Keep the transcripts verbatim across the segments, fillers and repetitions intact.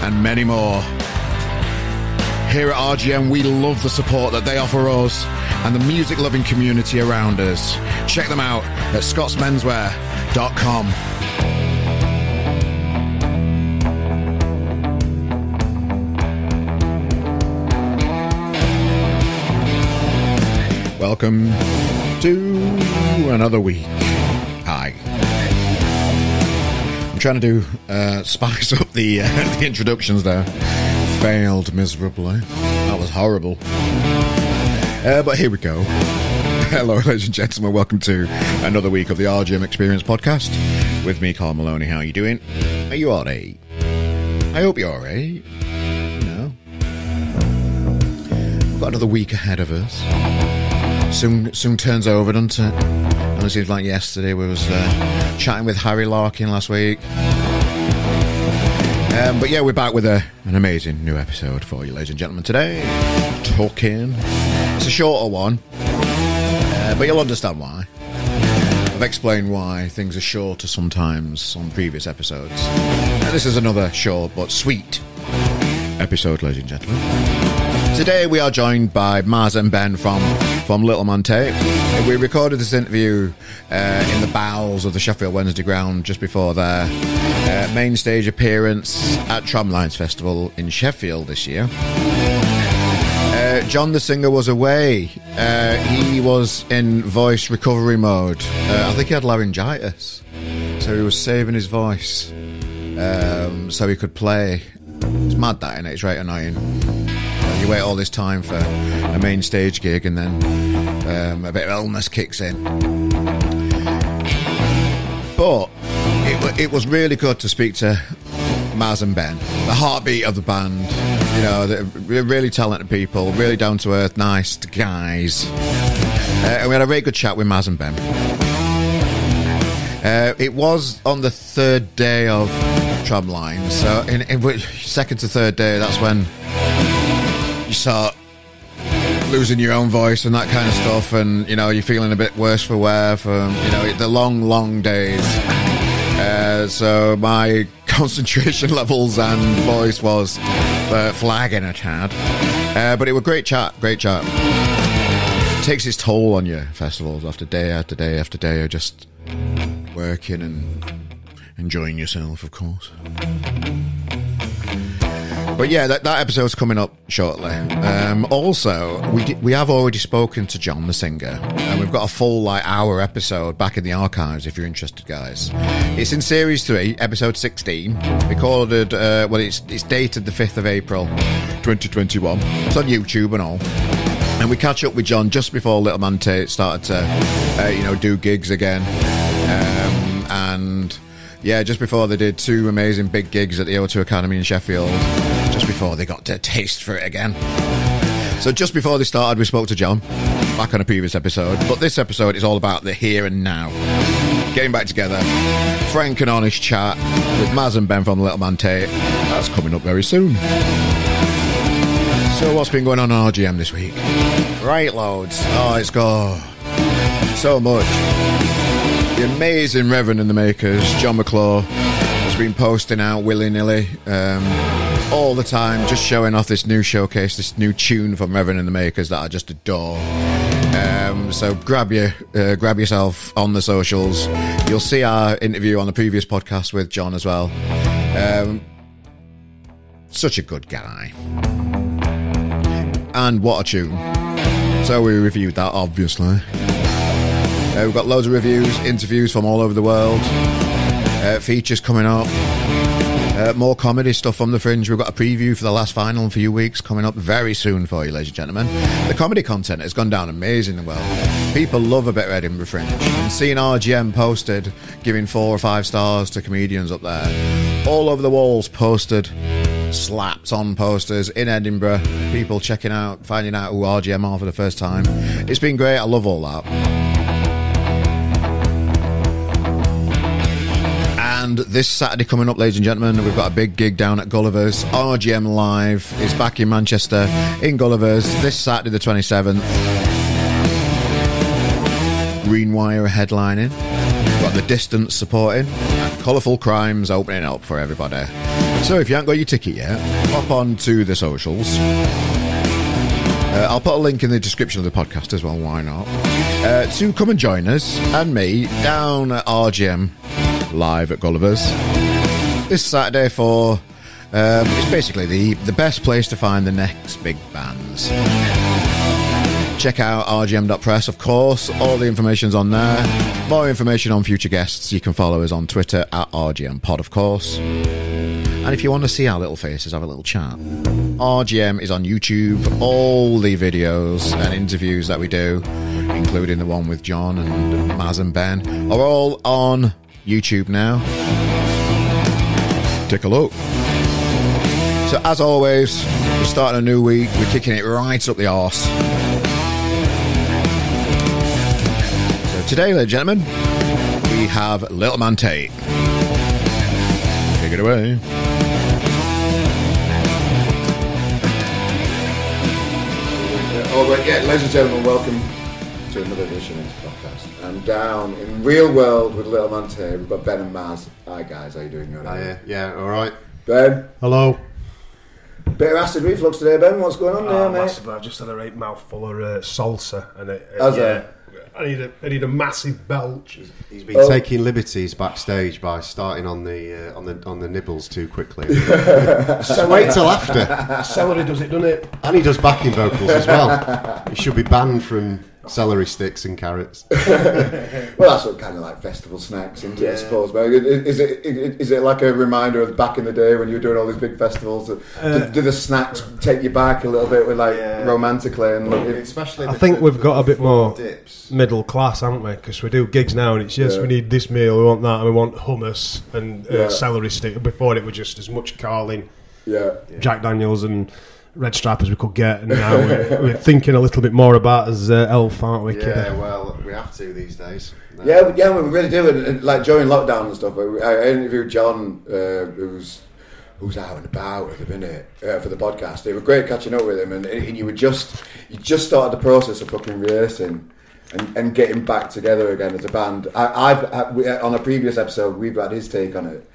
and many more. Here at R G M, we love the support that they offer us and the music-loving community around us. Check them out at scotts menswear dot com. Welcome to another week. Hi. I'm trying to do uh, spice up the, uh, the introductions there. Failed miserably. That was horrible. Uh, but here we go. Hello, ladies and gentlemen. Welcome to another week of the R G M Experience podcast with me, Carl Maloney. How are you doing? Are you all right? I hope you're all right. You know, we've got another week ahead of us. Soon, soon turns over, doesn't it? And it seems like yesterday we was uh, chatting with Harry Larkin last week. Um, but yeah, we're back with a, an amazing new episode for you, ladies and gentlemen. Today, talking. It's a shorter one, uh, but you'll understand why. I've explained why things are shorter sometimes on previous episodes. And this is another short but sweet episode, ladies and gentlemen. Today we are joined by MAZ and BEN from from Little Man Tate. We recorded this interview uh, in the bowels of the Sheffield Wednesday ground just before their uh, main stage appearance at Tramlines Festival in Sheffield this year. Uh, John the singer was away. Uh, he was in voice recovery mode. Uh, I think he had laryngitis, so he was saving his voice um, so he could play. It's mad that, innit? It's right annoying. You wait all this time for a main stage gig and then um, a bit of illness kicks in. But it, w- it was really good to speak to MAZ and BEN, the heartbeat of the band. You know, they're really talented people, really down to earth, nice guys. Uh, and we had a really good chat with MAZ and BEN. Uh, it was on the third day of Tramline, so in, in second to third day, that's when you start losing your own voice and that kind of stuff, and you know, you're feeling a bit worse for wear for, you know, the long long days. Uh, so my concentration levels and voice was uh, flagging a tad, uh, but it was great chat great chat. It takes its toll on you, festivals, after day after day after day of just working and enjoying yourself, of course. But yeah, that, that episode's coming up shortly. Um, also, we d- we have already spoken to John the singer, and we've got a full like hour episode back in the archives if you're interested, guys. It's in series three, episode sixteen, recorded. Uh, well, it's it's dated the fifth of April, twenty twenty-one. It's on YouTube and all. And we catch up with John just before Little Man Tate started to, uh, you know, do gigs again, um, and yeah, just before they did two amazing big gigs at the O two Academy in Sheffield. Just before they got to taste for it again. So just before they started, we spoke to John back on a previous episode, but this episode is all about the here and now, getting back together. Frank and honest chat with MAZ and BEN from Little Man Tate. That's coming up very soon. So what's been going on on R G M this week? Right, loads. Oh, it's got so much. The amazing Reverend and the Makers, John McClure, has been posting out willy-nilly um all the time, just showing off this new showcase, this new tune from Reverend and the Makers that I just adore. Um, so grab your, uh, grab yourself on the socials. You'll see our interview on the previous podcast with John as well. Um, such a good guy. And what a tune. So we reviewed that, obviously. Uh, we've got loads of reviews, interviews from all over the world, uh, features coming up. Uh, more comedy stuff from the Fringe. We've got a preview for the last final in a few weeks coming up very soon for you, ladies and gentlemen. The comedy content has gone down amazingly well. People love a bit of Edinburgh Fringe. And seeing R G M posted, giving four or five stars to comedians up there. All over the walls posted slapped on posters in Edinburgh, people checking out, finding out who R G M are for the first time. It's been great. I love all that. And this Saturday coming up, ladies and gentlemen, we've got a big gig down at Gulliver's. R G M Live is back in Manchester, in Gulliver's, this Saturday the twenty-seventh. Green Wire headlining. Got The Distance supporting, and Colourful Crimes opening up for everybody. So if you haven't got your ticket yet, pop on to the socials. Uh, I'll put a link in the description of the podcast as well, why not? Uh, to come and join us and me down at R G M Live at Gulliver's this Saturday for, um, it's basically the, the best place to find the next big bands. Check out R G M dot press, of course. All the information's on there. More information on future guests. You can follow us on Twitter at R G M Pod, of course. And if you want to see our little faces, have a little chat. R G M is on YouTube. All the videos and interviews that we do, including the one with John and Maz and Ben, are all on YouTube now. Take a look. So, as always, we're starting a new week. We're kicking it right up the arse. Today, ladies and gentlemen, we have Little Man Tate. Take it away. All right, yeah, ladies and gentlemen, welcome to another edition of this podcast. I'm down in real world with Little Man Tate. We've got Ben and Maz. Hi, guys. How you doing? You all right? Hiya. Yeah, all right. Ben. Hello. Bit of acid reflux today, Ben. What's going on oh, there, mate? Massive. I've just had a right mouthful of uh, salsa, and it. it Has yeah. it? I need a I need a massive belch. He's been oh. taking liberties backstage by starting on the uh, on the on the nibbles too quickly. Just wait till after. Celery does it, doesn't it? And he does backing vocals as well. He should be banned from celery sticks and carrots. Well, that's what kind of like festival snacks, isn't yeah. it, I suppose. But is it is it like a reminder of back in the day when you were doing all these big festivals? That, uh, do, do the snacks take you back a little bit with like yeah. romantically and looking, especially? I think the, we've the, got the a bit more dips. Middle class, haven't we? Because we do gigs now, and it's yes, yeah. we need this meal, we want that, and we want hummus and uh, yeah. celery stick. Before it was just as much Carling, yeah, Jack Daniels and Red Stripe as we could get, and now we're, we're thinking a little bit more about as uh, Elf, aren't we? Yeah, kiddo? Well, we have to these days. No. Yeah, yeah, we really do. And, and like during lockdown and stuff, I interviewed John, uh, who's who's out and about at the minute uh, for the podcast. It was great catching up with him, and, and you were just you just started the process of fucking rehearsing and, and getting back together again as a band. I, I've I, we, on a previous episode we've had his take on it.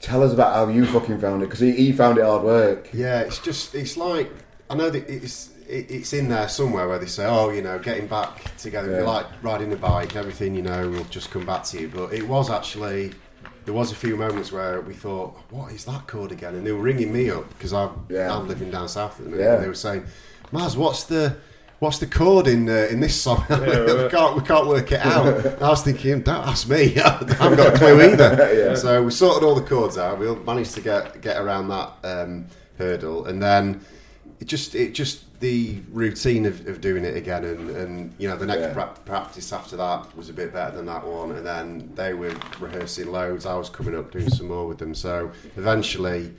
Tell us about how you fucking found it, because he, he found it hard work. Yeah, it's just, it's like, I know that it's it, it's in there somewhere where they say, oh, you know, getting back together, yeah. like riding the bike, everything, you know, we'll just come back to you. But it was actually, there was a few moments where we thought, what is that called again? And they were ringing me up, because I'm, yeah. I'm living down south at the minute, yeah. and they were saying, Maz, what's the... What's the chord in uh, in this song? Yeah, right. we, can't, we can't work it out. And I was thinking, don't ask me. I haven't got a clue either. yeah. So we sorted all the chords out. We managed to get get around that um, hurdle, and then it just it just the routine of, of doing it again, and, and you know the next yeah. pra- practice after that was a bit better than that one. And then they were rehearsing loads. I was coming up doing some more with them. So eventually.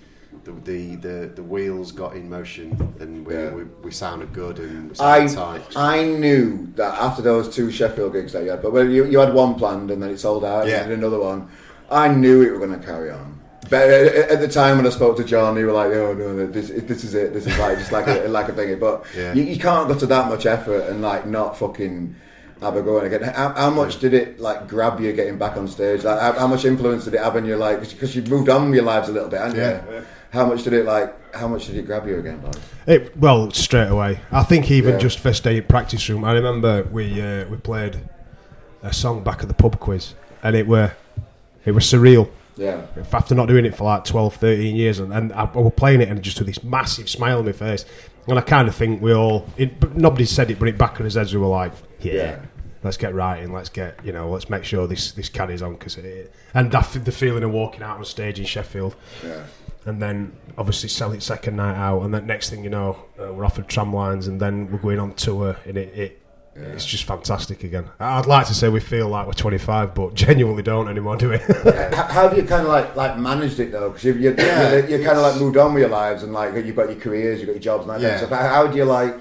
The, the the the wheels got in motion, and we yeah. we, we sounded good, and we sounded I, tight. I knew that after those two Sheffield gigs that you had, but when you, you had one planned and then it sold out, yeah. and you did another one. I knew it were going to carry on. But at the time when I spoke to John, he was like, "Oh no, this this is it. This is like just like a, like a thingy." But yeah. you, you can't go to that much effort and like not fucking. Have a go again. How, how much did it like grab you getting back on stage? Like, how, how much influence did it have in your life? Because you've moved on with your lives a little bit, haven't yeah, you? Yeah. How much did it like? How much did it grab you again? Like? It well straight away. I think even yeah. just first day practice room. I remember we uh, we played a song back at the pub quiz, and it were it was surreal. Yeah. After not doing it for like twelve, thirteen years, and, and I, I was playing it, and just with this massive smile on my face, and I kind of think we all it, nobody said it, but it back on his heads. We were like, yeah. yeah. Let's get right in. Let's get you know. Let's make sure this, this carries on because it and that, the feeling of walking out on stage in Sheffield, yeah. and then obviously sell it second night out, and then next thing you know, uh, we're off at Tramlines, and then we're going on tour, and it it, yeah. It's just fantastic again. I'd like to say we feel like we're twenty-five, but genuinely don't anymore, do we? Yeah. How have you kind of like like managed it though? Because you've you yeah, you kind of like moved on with your lives and like you've got your careers, you've got your jobs and that yeah. kind of stuff. How do you like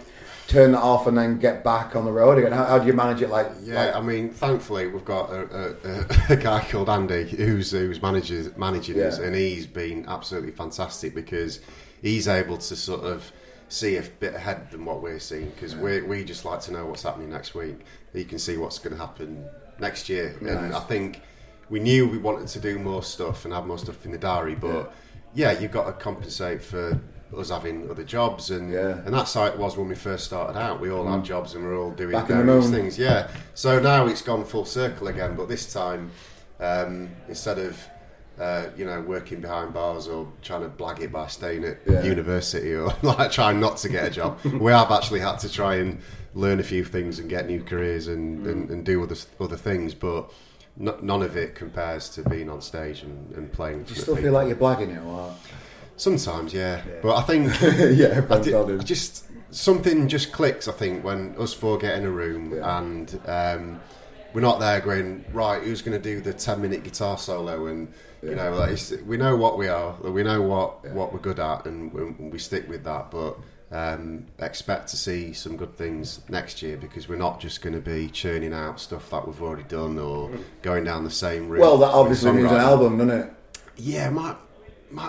turn that off and then get back on the road again? How, how do you manage it? Like, yeah, like, I mean, thankfully we've got a, a, a guy called Andy who's who's manages managing yeah. us, and he's been absolutely fantastic because he's able to sort of see a bit ahead than what we're seeing, because yeah. we we just like to know what's happening next week. You can see what's going to happen next year, nice. And I think we knew we wanted to do more stuff and have more stuff in the diary, but yeah, yeah you've got to compensate for us having other jobs, and yeah. and that's how it was when we first started out. We all mm. had jobs and we we're all doing Back various things. Yeah, so now it's gone full circle again, but this time um, instead of uh, you know working behind bars or trying to blag it by staying at yeah. university or like trying not to get a job, we have actually had to try and learn a few things and get new careers and mm. and, and do other other things, but n- none of it compares to being on stage and, and playing. Do you still feel like you're blagging it or what? Sometimes, yeah. yeah, but I think yeah, I did, just something just clicks. I think when us four get in a room yeah. and um, we're not there going right, who's going to do the ten-minute guitar solo? And yeah. you know, like it's, we know what we are, we know what, yeah. what we're good at, and, and we stick with that. But um, expect to see some good things next year, because we're not just going to be churning out stuff that we've already done or going down the same route. Well, that obviously means an album, doesn't it? Yeah, Mike.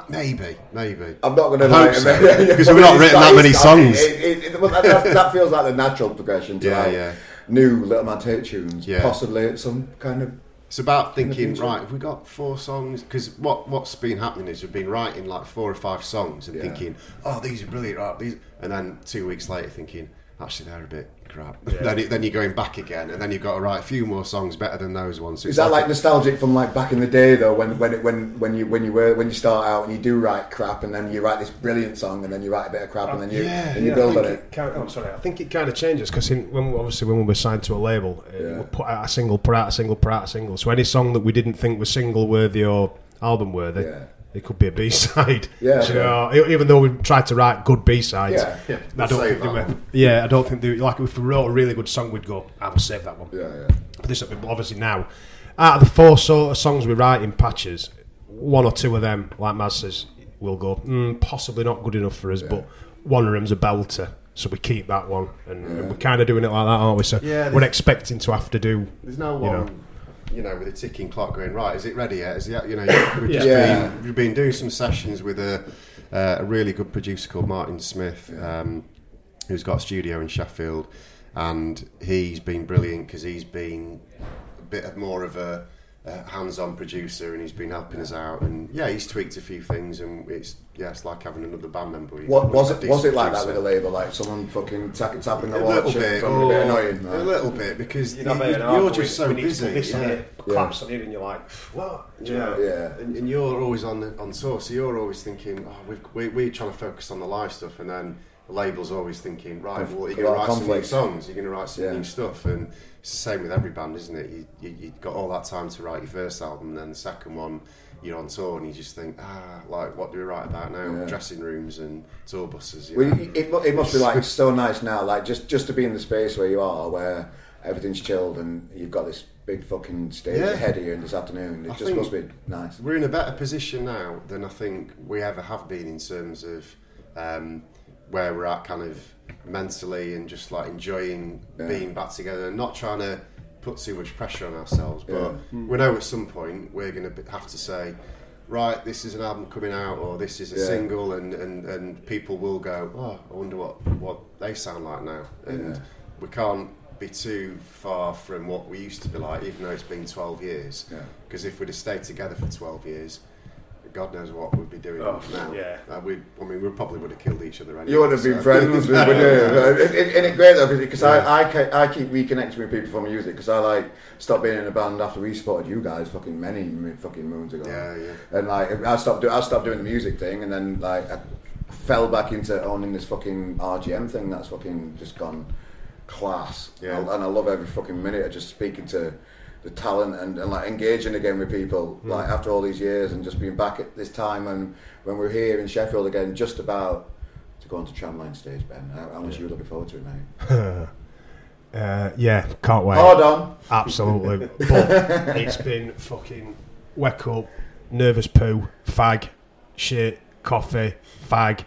Maybe, maybe. I'm not going to lie, because so. We've not written that many songs. It, it, it, well, that, that feels like the natural progression to yeah, like yeah. new Little Man Tate tunes. Yeah. Possibly some kind of. It's about thinking, right? Have we got four songs? Because what what's been happening is we've been writing like four or five songs and yeah. thinking, oh, these are brilliant, right? These, and then two weeks later thinking, actually, they're a bit crap. Yeah. then, it, then you're going back again, and then you've got to write a few more songs better than those ones. It's Is that like, like nostalgic from like back in the day though, when when it, when when you when you were when you start out and you do write crap, and then you write this brilliant song, and then you write a bit of crap, and then you yeah, and you yeah, build on it. it oh, sorry, I think it kind of changes because when obviously when we were signed to a label, yeah. we put out a single, put out a single, put out a single. So any song that we didn't think was single worthy or album worthy. Yeah. It could be a B-side, yeah, you know, yeah. even though we tried to write good B-sides. Yeah, yeah. I don't think they were, yeah, I don't think they like if we wrote a really good song, we'd go, I will save that one. Yeah, yeah. But this would be obviously now. Out of the four sort of songs we write in patches, one or two of them, like Maz says, will go mm, possibly not good enough for us, yeah. but one of them's a belter. So we keep that one, and, yeah. and we're kind of doing it like that, aren't we? So yeah, we're expecting to have to do. There's no one. You know, you know, with a ticking clock going, right, is it ready yet? Is it, you know, we've just yeah. been, we've been doing some sessions with a, uh, a really good producer called Martin Smith, um, who's got a studio in Sheffield, and he's been brilliant because he's been a bit more of a, a hands-on producer, and he's been helping us out, and yeah, he's tweaked a few things, and it's yeah, it's like having another band member. What was it? Was it like that with a label? Like someone fucking tapping tapping the watch? A little bit, oh, a bit annoying. Right? A little bit because you know, you, you're, you're just so busy. This yeah. it, yeah. Claps on it, and you're like, what? You yeah, know? yeah. And, and you're always on the, on tour, so you're always thinking, oh, we've, we we're trying to focus on the live stuff, and then the label's always thinking, right, well, you're gonna write conflict. some new songs, you're gonna write some yeah. new stuff, and it's the same with every band, isn't it? You, you you've got all that time to write your first album, and then the second one. You're on tour and you just think, ah, like, what do we write about now? Yeah. Dressing rooms and tour buses. You well, know? It, it must be like so nice now, like just, just to be in the space where you are, where everything's chilled and you've got this big fucking stage yeah. ahead of you in this afternoon. It I just must be nice. We're in a better position now than I think we ever have been in terms of um, where we're at, kind of mentally, and just like enjoying yeah. being back together and not trying to put too much pressure on ourselves, but yeah. we know at some point we're going to have to say, right, this is an album coming out, or this is a yeah. single, and, and, and people will go, oh, I wonder what, what they sound like now, and yeah. we can't be too far from what we used to be like, even though it's been twelve years, because yeah. if we'd have stayed together for twelve years, God knows what we'd be doing oh, now. Yeah. Uh, we, I mean, we probably would have killed each other anyway. You would have been so. friends, wouldn't you? Isn't it great though? Because yeah. I, I, I keep reconnecting with people from music, because I like stopped being in a band after we spotted you guys fucking many fucking moons ago. Yeah, yeah. And like, I stopped, do, I stopped doing the music thing, and then like, I fell back into owning this fucking R G M thing that's fucking just gone class. Yeah. And I love every fucking minute of just speaking to the talent and, and like engaging again with people mm. like after all these years, and just being back at this time and when we're here in Sheffield again, just about to go on to Tramline stage. Ben, how, how much yeah. are you looking forward to it, mate? Uh, yeah, can't wait. Hard on. Absolutely. But it's been fucking wake up, nervous poo, fag, shit, coffee, fag.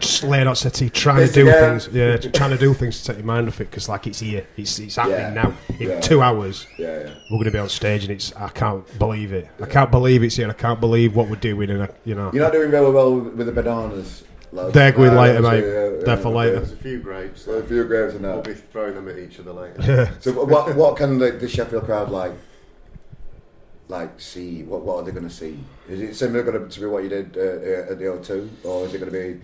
Just laying out city, trying it's to do again. things. Yeah, trying to do things to take your mind off it, because like it's here, it's it's happening yeah. now. In yeah. two hours, yeah, yeah. we're going to be on stage, and it's I can't believe it. Yeah. I can't believe it's here. I can't believe what we're doing. And I, you know, you're not doing very well with the bananas. Loads. They're going uh, later, mate. Yeah, yeah, They're for later. There's a few grapes. There's a few grapes and that. We'll be throwing them at each other later. Yeah. So what what can the, the Sheffield crowd like like see? What what are they going to see? Is it similar going to be what you did uh, at the O two, or is it going to be?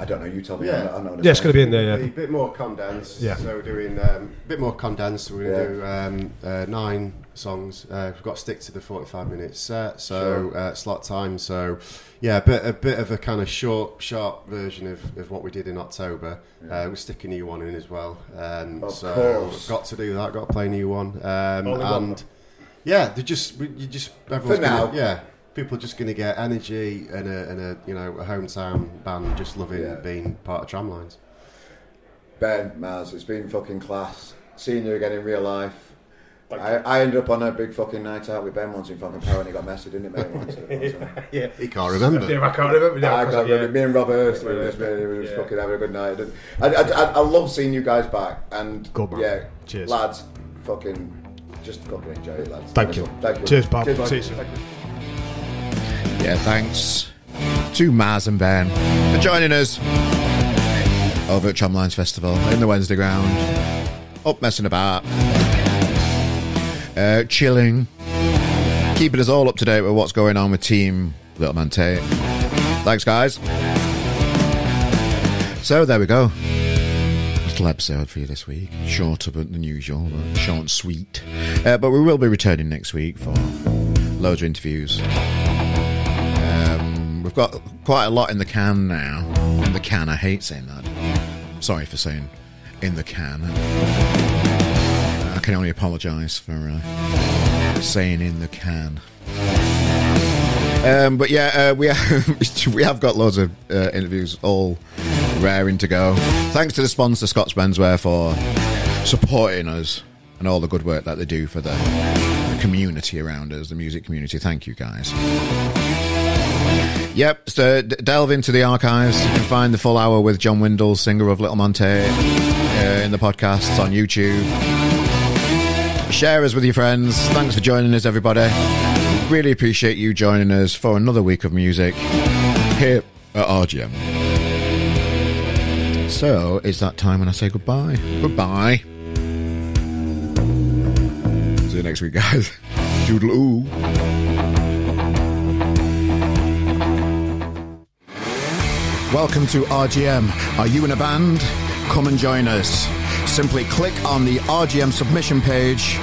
I don't know. You tell me. Yeah, I'm not, I'm yeah it's going to be in there. Yeah, a bit more condensed. Yeah. So we're doing um, a bit more condensed. We're going to yeah. do um, uh, nine songs. Uh, we've got to stick to the forty-five minute set. So sure. uh, slot time. So. Yeah, a bit, a bit of a kind of short, sharp version of, of what we did in October. Yeah. Uh, we'll stick a new one in as well. Um, of so course. Got to do that, got to play a new one. Um, and one. yeah, they just, you just, everyone's For now. Gonna, yeah, people are just going to get energy and a, and a, you know, a hometown band just loving yeah. being part of Tramlines. Ben, Maz, it's been fucking class. Seeing you again in real life. I, I ended up on a big fucking night out with Ben once in fucking Power, and he got messy, didn't it, mate? Once, yeah, yeah. He can't remember. Yeah, I can't remember. No, I can't remember. Yeah. Me and Rob Hurst, yeah. we were just we yeah. fucking having a good night. And I, I, I, I love seeing you guys back. And good, man. Yeah, cheers, lads. Fucking, just fucking enjoy it, lads. Thank, Thank you. you. Thank you. Cheers, pal. Cheers, See you soon. Thank you. Yeah, thanks to Maz and Ben for joining us over at Tramlines Festival in the Wednesday ground. Up messing about. Uh, chilling, keeping us all up to date with what's going on with Team Little Man Tate. Thanks, guys. So there we go. Little episode for you this week. Shorter than usual, but short and sweet. Uh, but we will be returning next week for loads of interviews. Um, we've got quite a lot in the can now. In the can, I hate saying that. Sorry for saying in the can. I can only apologise for uh, saying in the can. Um, but yeah, uh, we have, we have got loads of uh, interviews all raring to go. Thanks to the sponsor Scotts Menswear for supporting us and all the good work that they do for the, the community around us, the music community. Thank you, guys. Yep, so d- delve into the archives. You can find the full hour with John Windle, singer of Little Man Tate, uh, in the podcasts on YouTube. Share us with your friends. Thanks for joining us, everybody. Really appreciate you joining us for another week of music here at R G M. So it's that time when I say goodbye. Goodbye. See you next week, guys. Doodle-oo. Welcome to R G M. Are you in a band? Come and join us. Simply click on the R G M submission page,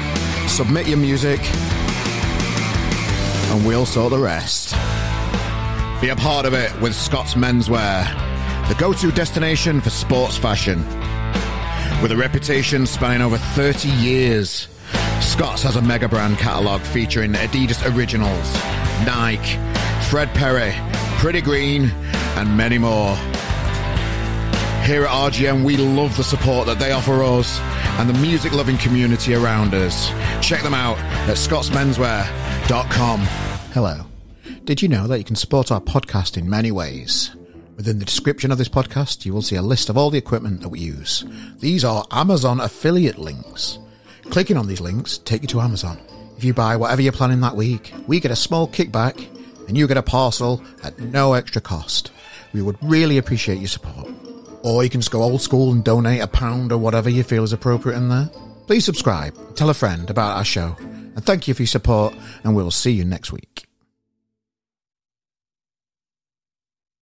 submit your music, and we'll sort the rest. Be a part of it with Scotts Menswear, the go-to destination for sports fashion. With a reputation spanning over thirty years, Scotts has a mega brand catalogue featuring Adidas Originals, Nike, Fred Perry, Pretty Green, and many more. Here at R G M, we love the support that they offer us and the music-loving community around us. Check them out at scotts menswear dot com. Hello. Did you know that you can support our podcast in many ways? Within the description of this podcast, you will see a list of all the equipment that we use. These are Amazon affiliate links. Clicking on these links take you to Amazon. If you buy whatever you're planning that week, we get a small kickback and you get a parcel at no extra cost. We would really appreciate your support. Or you can just go old school and donate a pound or whatever you feel is appropriate in there. Please subscribe, tell a friend about our show, and thank you for your support, and we'll see you next week.